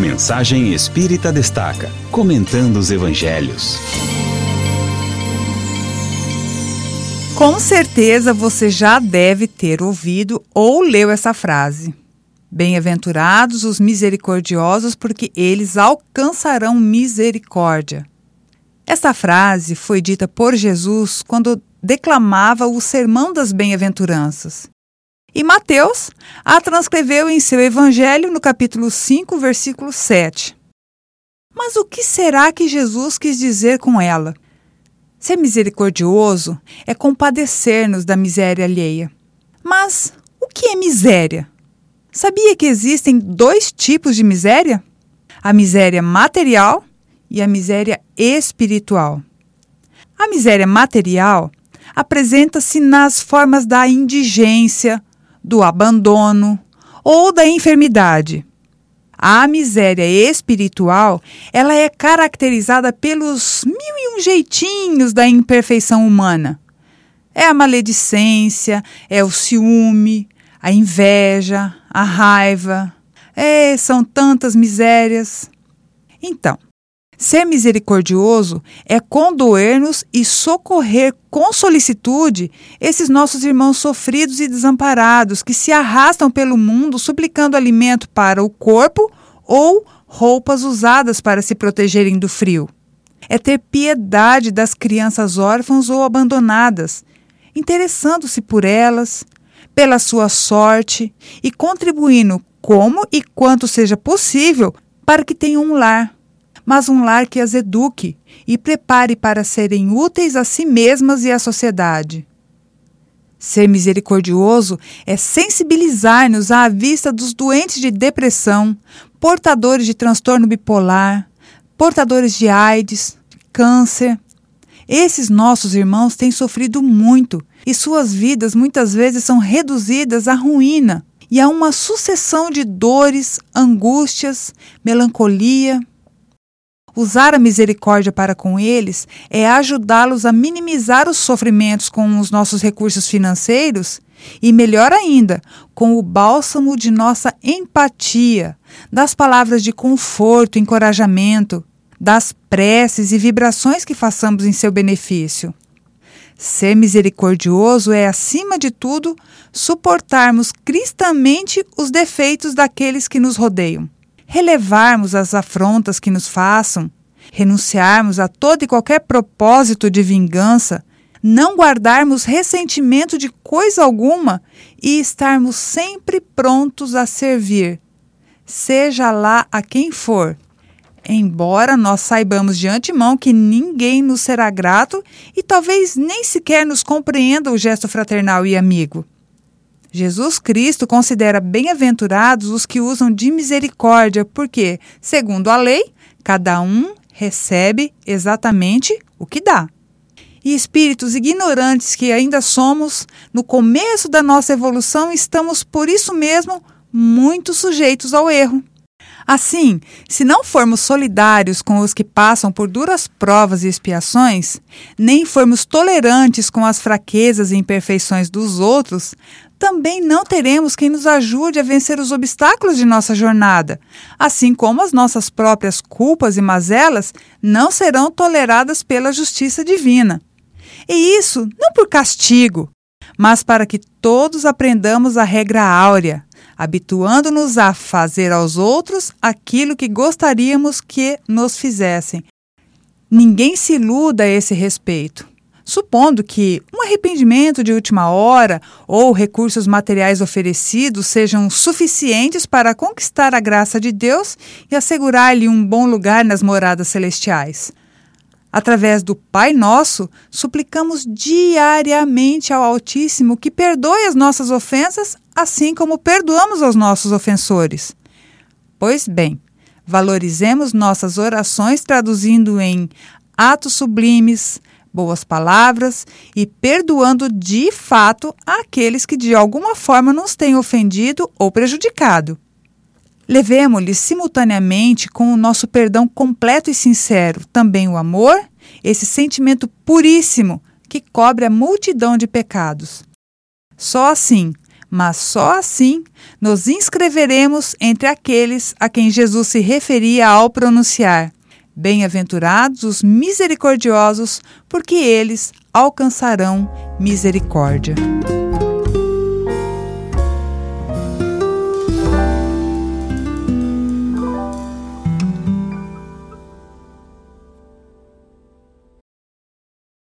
Mensagem Espírita Destaca, comentando os Evangelhos. Com certeza você já deve ter ouvido ou leu essa frase. Bem-aventurados os misericordiosos, porque eles alcançarão misericórdia. Esta frase foi dita por Jesus quando declamava o Sermão das Bem-aventuranças. E Mateus a transcreveu em seu Evangelho no capítulo 5, versículo 7. Mas o que será que Jesus quis dizer com ela? Ser misericordioso é compadecer-nos da miséria alheia. Mas o que é miséria? Sabia que existem dois tipos de miséria? A miséria material e a miséria espiritual. A miséria material apresenta-se nas formas da indigência, do abandono ou da enfermidade. A miséria espiritual, ela é caracterizada pelos 1001 jeitinhos da imperfeição humana. É a maledicência, é o ciúme, a inveja, a raiva. São tantas misérias. Então, ser misericordioso é condoer-nos e socorrer com solicitude esses nossos irmãos sofridos e desamparados que se arrastam pelo mundo suplicando alimento para o corpo ou roupas usadas para se protegerem do frio. É ter piedade das crianças órfãs ou abandonadas, interessando-se por elas, pela sua sorte e contribuindo como e quanto seja possível para que tenham um lar. Mas um lar que as eduque e prepare para serem úteis a si mesmas e à sociedade. Ser misericordioso é sensibilizar-nos à vista dos doentes de depressão, portadores de transtorno bipolar, portadores de AIDS, câncer. Esses nossos irmãos têm sofrido muito e suas vidas muitas vezes são reduzidas à ruína e a uma sucessão de dores, angústias, melancolia. Usar a misericórdia para com eles é ajudá-los a minimizar os sofrimentos com os nossos recursos financeiros e, melhor ainda, com o bálsamo de nossa empatia, das palavras de conforto, encorajamento, das preces e vibrações que façamos em seu benefício. Ser misericordioso é, acima de tudo, suportarmos cristamente os defeitos daqueles que nos rodeiam. Relevarmos as afrontas que nos façam, renunciarmos a todo e qualquer propósito de vingança, não guardarmos ressentimento de coisa alguma e estarmos sempre prontos a servir, seja lá a quem for, embora nós saibamos de antemão que ninguém nos será grato e talvez nem sequer nos compreenda o gesto fraternal e amigo. Jesus Cristo considera bem-aventurados os que usam de misericórdia, porque, segundo a lei, cada um recebe exatamente o que dá. E espíritos ignorantes que ainda somos, no começo da nossa evolução, estamos, por isso mesmo, muito sujeitos ao erro. Assim, se não formos solidários com os que passam por duras provas e expiações, nem formos tolerantes com as fraquezas e imperfeições dos outros, também não teremos quem nos ajude a vencer os obstáculos de nossa jornada, assim como as nossas próprias culpas e mazelas não serão toleradas pela justiça divina. E isso não por castigo, mas para que todos aprendamos a regra áurea, habituando-nos a fazer aos outros aquilo que gostaríamos que nos fizessem. Ninguém se iluda a esse respeito, supondo que um arrependimento de última hora ou recursos materiais oferecidos sejam suficientes para conquistar a graça de Deus e assegurar-lhe um bom lugar nas moradas celestiais. Através do Pai Nosso, suplicamos diariamente ao Altíssimo que perdoe as nossas ofensas, assim como perdoamos aos nossos ofensores. Pois bem, valorizemos nossas orações traduzindo em atos sublimes, boas palavras e perdoando de fato aqueles que de alguma forma nos têm ofendido ou prejudicado. Levemo-lhes simultaneamente com o nosso perdão completo e sincero também o amor, esse sentimento puríssimo que cobre a multidão de pecados. Só assim mas só assim nos inscreveremos entre aqueles a quem Jesus se referia ao pronunciar: bem-aventurados os misericordiosos, porque eles alcançarão misericórdia.